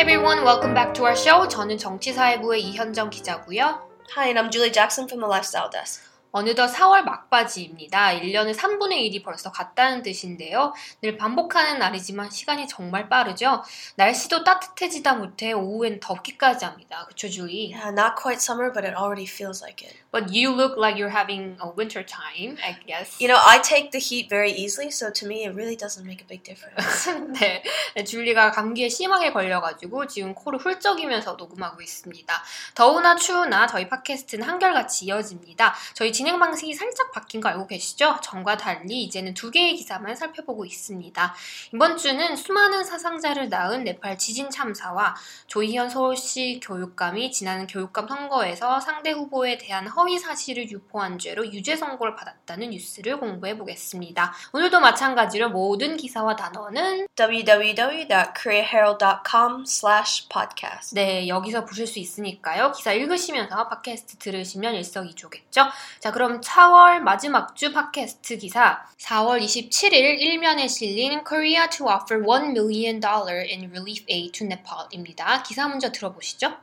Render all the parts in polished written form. everyone, welcome back to our show. 저는 정치사회부의 이현정 기자고요. Hi, and I'm Julie Jackson from the Lifestyle Desk. 어느덧 4월 막바지입니다. 1년의 3분의 1이 벌써 갔다는 뜻인데요. 늘 반복하는 날이지만 시간이 정말 빠르죠. 날씨도 따뜻해지다 못해 오후엔 덥기까지 합니다. 그쵸, 주희? Yeah, not quite summer, but it already feels like it. But you look like you're having a winter time, I guess. You know, I take the heat very easily, so to me it really doesn't make a big difference. 네, 줄리가 감기에 심하게 걸려가지고 지금 코를 훌쩍이면서 녹음하고 있습니다. 더우나 추우나 저희 팟캐스트는 한결같이 이어집니다. 저희 진행 방식이 살짝 바뀐 거 알고 계시죠? 전과 달리 이제는 두 개의 기사만 살펴보고 있습니다. 이번 주는 수많은 사상자를 낳은 네팔 지진 참사와 조희연 서울시 교육감이 지난 교육감 선거에서 상대 후보에 대한 허위 사실을 유포한 죄로 유죄 선고를 받았다는 뉴스를 공부해 보겠습니다. 오늘도 마찬가지로 모든 기사와 단어는 www.koreaherald.com/podcast 네, 여기서 보실 수 있으니까요. 기사 읽으시면서 팟캐스트 들으시면 일석이조겠죠? 자, 그럼 4월 마지막 주 팟캐스트 기사 4월 27일 1면에 실린 Korea to offer $1 million in relief aid to Nepal입니다. 기사 먼저 들어보시죠.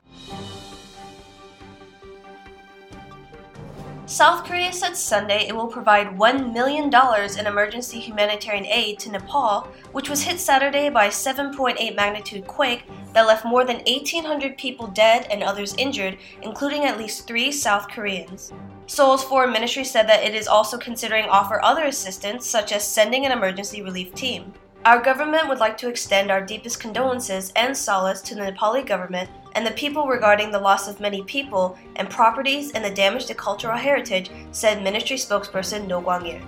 South Korea said Sunday it will provide $1 million in emergency humanitarian aid to Nepal, which was hit Saturday by a 7.8 magnitude quake that left more than 1,800 people dead and others injured, including at least 3 South Koreans. Seoul's foreign ministry said that it is also considering offer other assistance, such as sending an emergency relief team. Our government would like to extend our deepest condolences and solace to the Nepali government and the people regarding the loss of many people and properties and the damage to cultural heritage, said ministry spokesperson Noh Kwang-ye.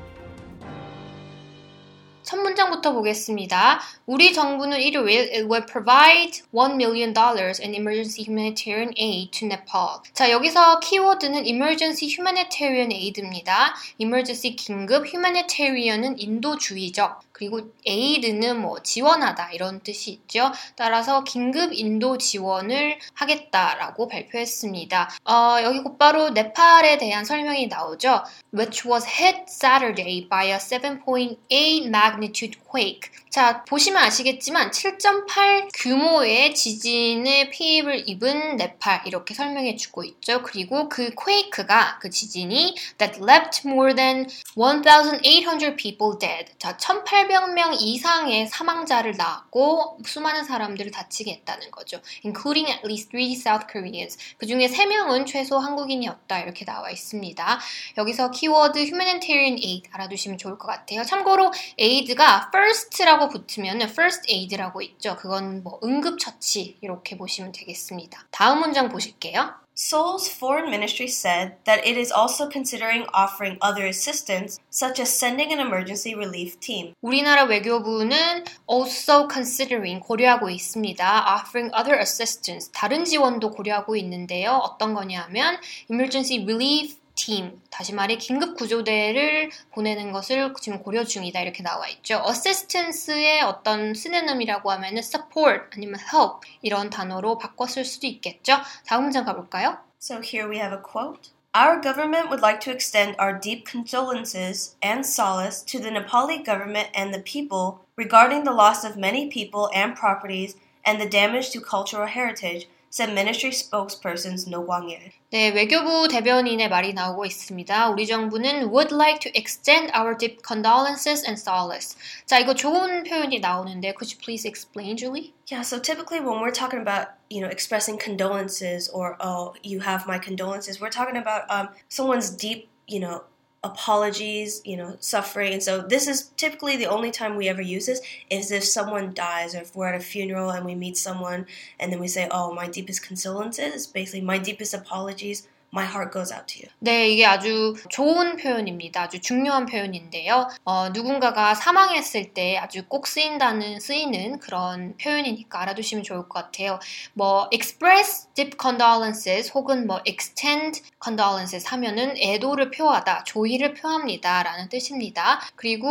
첫 문장부터 보겠습니다. 우리 정부는 일요일 It will provide $1 million in emergency humanitarian aid to Nepal. 자, 여기서 키워드는 emergency humanitarian aid입니다. emergency 긴급, humanitarian은 인도주의적, 그리고 aid는 뭐 지원하다 이런 뜻이 있죠. 따라서 긴급 인도 지원을 하겠다라고 발표했습니다. 여기 곧바로 네팔에 대한 설명이 나오죠. Which was hit Saturday by a 7.8 magnitude quake. 자, 보시면 아시겠지만 7.8 규모의 지진의 피해를 입은 네팔 이렇게 설명해 주고 있죠. 그리고 그 quake가 그 지진이 that left more than 1,800 people dead. 자, 1,800명 이상의 사망자를 낳았고 수많은 사람들을 다치게 했다는 거죠. Including at least 3 South Koreans. 그 중에 3명은 최소 한국인이었다 이렇게 나와 있습니다. 여기서 키워드 humanitarian aid 알아두시면 좋을 것 같아요. 참고로 aid가 first라고 붙으면 first aid라고 있죠. 그건 뭐 응급처치 이렇게 보시면 되겠습니다. 다음 문장 보실게요. Seoul's foreign ministry said that it is also considering offering other assistance, such as sending an emergency relief team. 우리나라 외교부는 also considering, 고려하고 있습니다. offering other assistance, 다른 지원도 고려하고 있는데요. 어떤 거냐 하면 emergency relief 팀, 다시 말해 긴급구조대를 보내는 것을 지금 고려 중이다 이렇게 나와 있죠. assistance의 어떤 시노님이라고 하면 support 아니면 help 이런 단어로 바꿨을 수도 있겠죠. 다음 문장 가볼까요? So here we have a quote. Our government would like to extend our deep condolences and solace to the Nepali government and the people regarding the loss of many people and properties and the damage to cultural heritage, said ministry spokespersons Noh Kwang-ye. 네, 외교부 대변인의 말이 나오고 있습니다. 우리 정부는 would like to extend our deep condolences and solace. 자, 이거 좋은 표현이 나오는데 could you please explain, Julie? Yeah, so typically when we're talking about, you know, expressing condolences or oh, you have my condolences, we're talking about someone's deep, you know, apologies, you know, suffering. And so this is typically the only time we ever use this is if someone dies or if we're at a funeral and we meet someone and then we say, oh, my deepest condolences, is basically my deepest apologies. My heart goes out to you. 네, 이게 아주 좋은 표현입니다. 아주 중요한 표현인데요. 누군가가 사망했을 때 아주 꼭 쓰이는 그런 표현이니까 알아두시면 좋을 것 같아요. 뭐 express deep condolences 혹은 뭐 extend condolences 하면은 애도를 표하다, 조의를 표합니다라는 뜻입니다. 그리고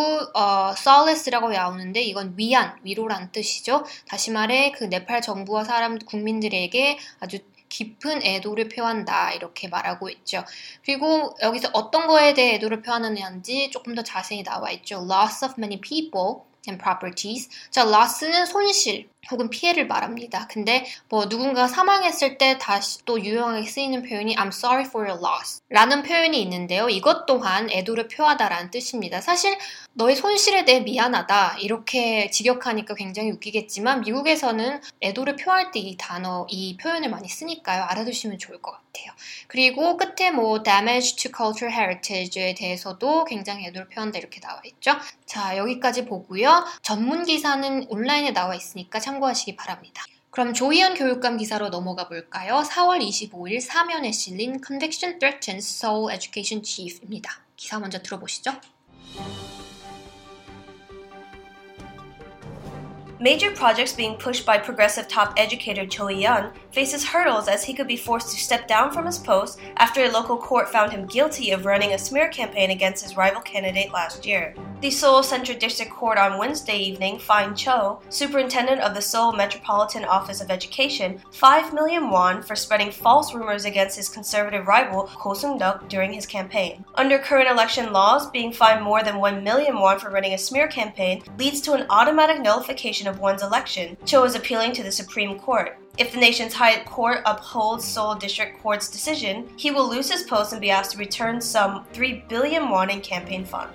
solace라고 나오는데 이건 위안, 위로란 뜻이죠. 다시 말해 그 네팔 정부와 국민들에게 아주 깊은 애도를 표한다 이렇게 말하고 있죠. 그리고 여기서 어떤 거에 대해 애도를 표하느냐인지 조금 더 자세히 나와 있죠. Loss of many people and properties. 자, loss는 손실, 혹은 피해를 말합니다. 근데 뭐 누군가 사망했을 때 다시 또 유용하게 쓰이는 표현이 I'm sorry for your loss 라는 표현이 있는데요. 이것 또한 애도를 표하다라는 뜻입니다. 사실 너의 손실에 대해 미안하다 이렇게 직역하니까 굉장히 웃기겠지만 미국에서는 애도를 표할 때 이 단어, 이 표현을 많이 쓰니까요. 알아두시면 좋을 것 같아요. 그리고 끝에 뭐 damage to cultural heritage에 대해서도 굉장히 애도를 표한다 이렇게 나와 있죠. 자, 여기까지 보고요. 전문 기사는 온라인에 나와 있으니까 참고하시기 바랍니다. 그럼 조희연 교육감 기사로 넘어가 볼까요? 4월 25일 사면에 실린 Conviction Threatens Seoul Education Chief입니다. 기사 먼저 들어보시죠. Major projects being pushed by progressive top educator Johyun faces hurdles as he could be forced to step down from his post after a local court found him guilty of running a smear campaign against his rival candidate last year. The Seoul Central District Court on Wednesday evening fined Cho, superintendent of the Seoul Metropolitan Office of Education, 5 million won for spreading false rumors against his conservative rival Go Sung-duk during his campaign. Under current election laws, being fined more than 1 million won for running a smear campaign leads to an automatic nullification of one's election. Cho is appealing to the Supreme Court. If the nation's high court upholds Seoul District Court's decision, he will lose his post and be asked to return some 3 billion won in campaign funds.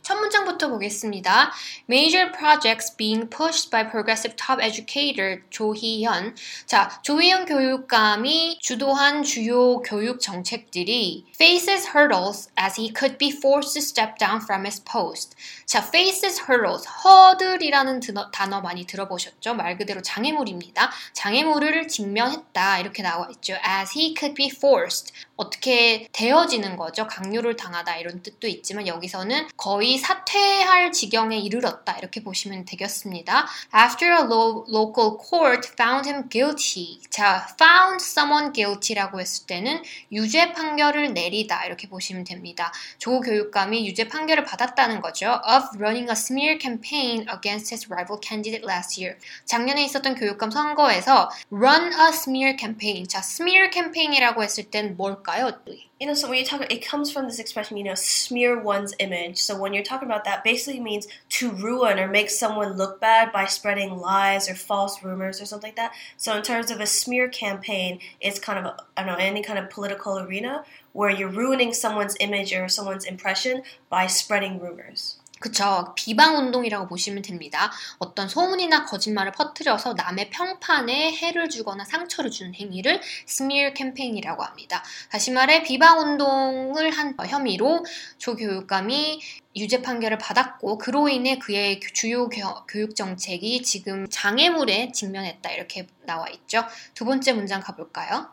첫 문장부터 보겠습니다. Major projects being pushed by progressive top educator 조희연. 자, 조희연 교육감이 주도한 주요 교육 정책들이 faces hurdles as he could be forced to step down from his post. 자, faces hurdles, 허들이라는 단어 많이 들어보셨죠? 말 그대로 장애물입니다. 장애물을 직면했다 이렇게 나와 있죠. As he could be forced. 어떻게 되어지는 거죠? 강요를 당하다 이런 뜻도 있지만 여기서는 거의 사퇴할 지경에 이르렀다 이렇게 보시면 되겠습니다. After a local court found him guilty. 자, found someone guilty라고 했을 때는 유죄 판결을 내리다 이렇게 보시면 됩니다. 조 교육감이 유죄 판결을 받았다는 거죠. Of running a smear campaign against his rival candidate last year. 작년에 있었던 교육감 선거에서 run a smear campaign. 자, smear campaign이라고 했을 땐 뭘까? You know, so when you talk, it comes from this expression, you know, smear one's image. So when you're talking about that, basically means to ruin or make someone look bad by spreading lies or false rumors or something like that. So in terms of a smear campaign, it's kind of, I don't know, any kind of political arena where you're ruining someone's image or someone's impression by spreading rumors. 그쵸. 비방운동이라고 보시면 됩니다. 어떤 소문이나 거짓말을 퍼뜨려서 남의 평판에 해를 주거나 상처를 주는 행위를 smear 캠페인이라고 합니다. 다시 말해 비방운동을 한 혐의로 조 교육감이 유죄 판결을 받았고 그로 인해 그의 주요 교육 정책이 지금 장애물에 직면했다 이렇게 나와 있죠. 두 번째 문장 가볼까요?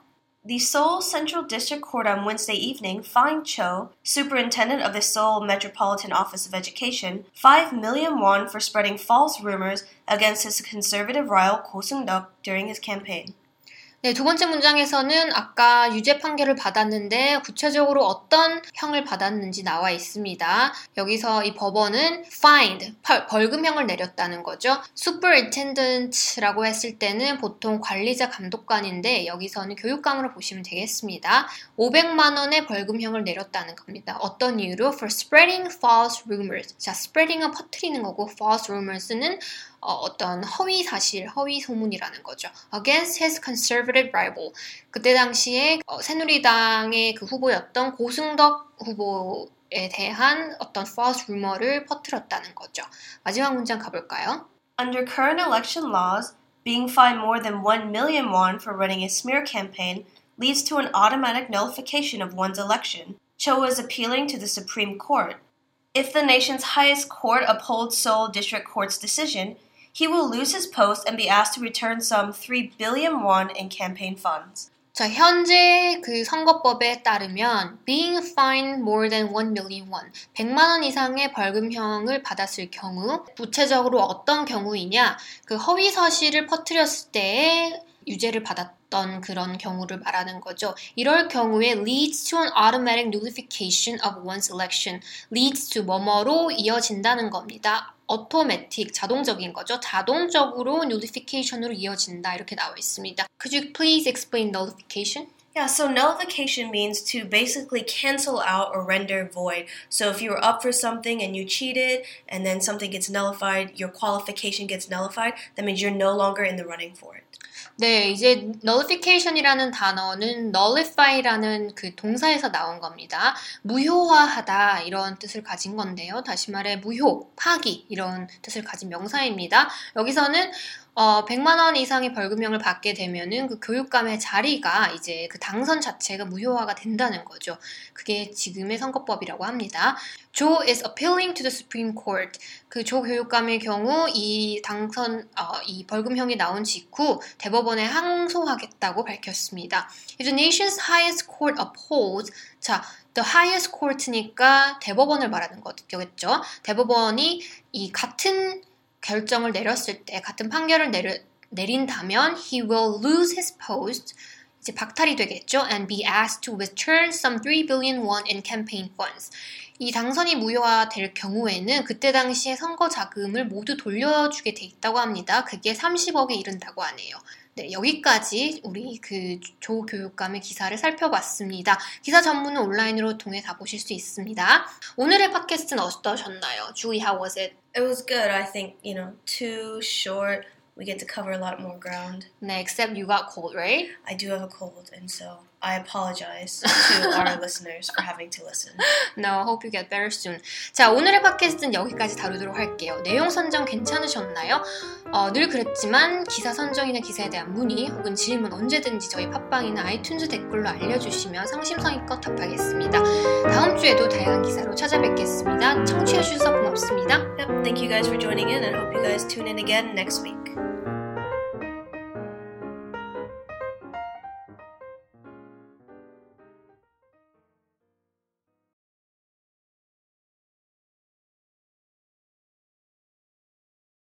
The Seoul Central District Court on Wednesday evening fined Cho, superintendent of the Seoul Metropolitan Office of Education, 5 million won for spreading false rumors against his conservative rival Go Sung-duk during his campaign. 네, 두 번째 문장에서는 아까 유죄 판결을 받았는데 구체적으로 어떤 형을 받았는지 나와 있습니다. 여기서 이 법원은 fined, 벌금형을 내렸다는 거죠. Superintendent라고 했을 때는 보통 관리자 감독관인데 여기서는 교육감으로 보시면 되겠습니다. 500만 원의 벌금형을 내렸다는 겁니다. 어떤 이유로? For spreading false rumors. 자, spreading은 퍼뜨리는 거고 false rumors는 어떤 허위 사실, 허위 소문이라는 거죠. Against his conservative rival. 그때 당시에 새누리당의 그 후보였던 고승덕 후보에 대한 어떤 false rumor를 퍼뜨렸다는 거죠. 마지막 문장 가볼까요? Under current election laws, being fined more than 1 million won for running a smear campaign leads to an automatic nullification of one's election. Cho is appealing to the Supreme Court. If the nation's highest court upholds Seoul District Court's decision, he will lose his post and be asked to return some 3 billion won in campaign funds. 자, 현재 그 선거법에 따르면 being fined more than 1 million won, 100만 원 이상의 벌금형을 받았을 경우, 구체적으로 어떤 경우이냐, 그 허위 사실을 퍼뜨렸을 때에 유죄를 받았던 그런 경우를 말하는 거죠. 이럴 경우에 leads to an automatic nullification of one's election, leads to 뭐뭐로 이어진다는 겁니다. automatic, 자동적인 거죠. 자동적으로 nullification으로 이어진다 이렇게 나와 있습니다. Could you please explain nullification? Yeah, so nullification means to basically cancel out or render void. So if you were up for something and you cheated and then something gets nullified, your qualification gets nullified, that means you're no longer in the running for it. 네, 이제 nullification이라는 단어는 nullify라는 그 동사에서 나온 겁니다. 무효화하다 이런 뜻을 가진 건데요. 다시 말해 무효, 파기 이런 뜻을 가진 명사입니다. 여기서는 100만 원 이상의 벌금형을 받게 되면은 그 교육감의 자리가 이제 그 당선 자체가 무효화가 된다는 거죠. 그게 지금의 선거법이라고 합니다. 조 is appealing to the Supreme Court. 그 조 교육감의 경우 이 당선 이 벌금형이 나온 직후 대법원에 항소하겠다고 밝혔습니다. If the nation's highest court upholds, 자, the highest court니까 대법원을 말하는 거겠죠. 대법원이 이 같은 결정을 내렸을 때 같은 판결을 내린다면 he will lose his post, 이제 박탈이 되겠죠. and be asked to return some 3 billion won in campaign funds. 이 당선이 무효화될 경우에는 그때 당시에 선거 자금을 모두 돌려주게 돼 있다고 합니다. 그게 30억에 이른다고 하네요. 네, 여기까지 우리 그 조 교육감의 기사를 살펴봤습니다. 기사 전문은 온라인으로 통해 다 보실 수 있습니다. 오늘의 팟캐스트는 어떠셨나요? Julie, how was it? It was good. I think, you know, too short. We get to cover a lot more ground. 네, except you got cold, right? I do have a cold, and so I apologize to our listeners for having to listen. No, hope you get better soon. 자, 오늘의 팟캐스트는 여기까지 다루도록 할게요. 내용 선정 괜찮으셨나요? 늘 그랬지만 기사 선정이나 기사에 대한 문의 혹은 질문 언제든지 저희 팟빵이나 아이튠즈 댓글로 알려주시면 성심성의껏 답하겠습니다. 다음 주에도 다양한 기사로 찾아뵙겠습니다. 청취해주셔서 고맙습니다. Yep, thank you guys for joining in, and hope you guys tune in again next week.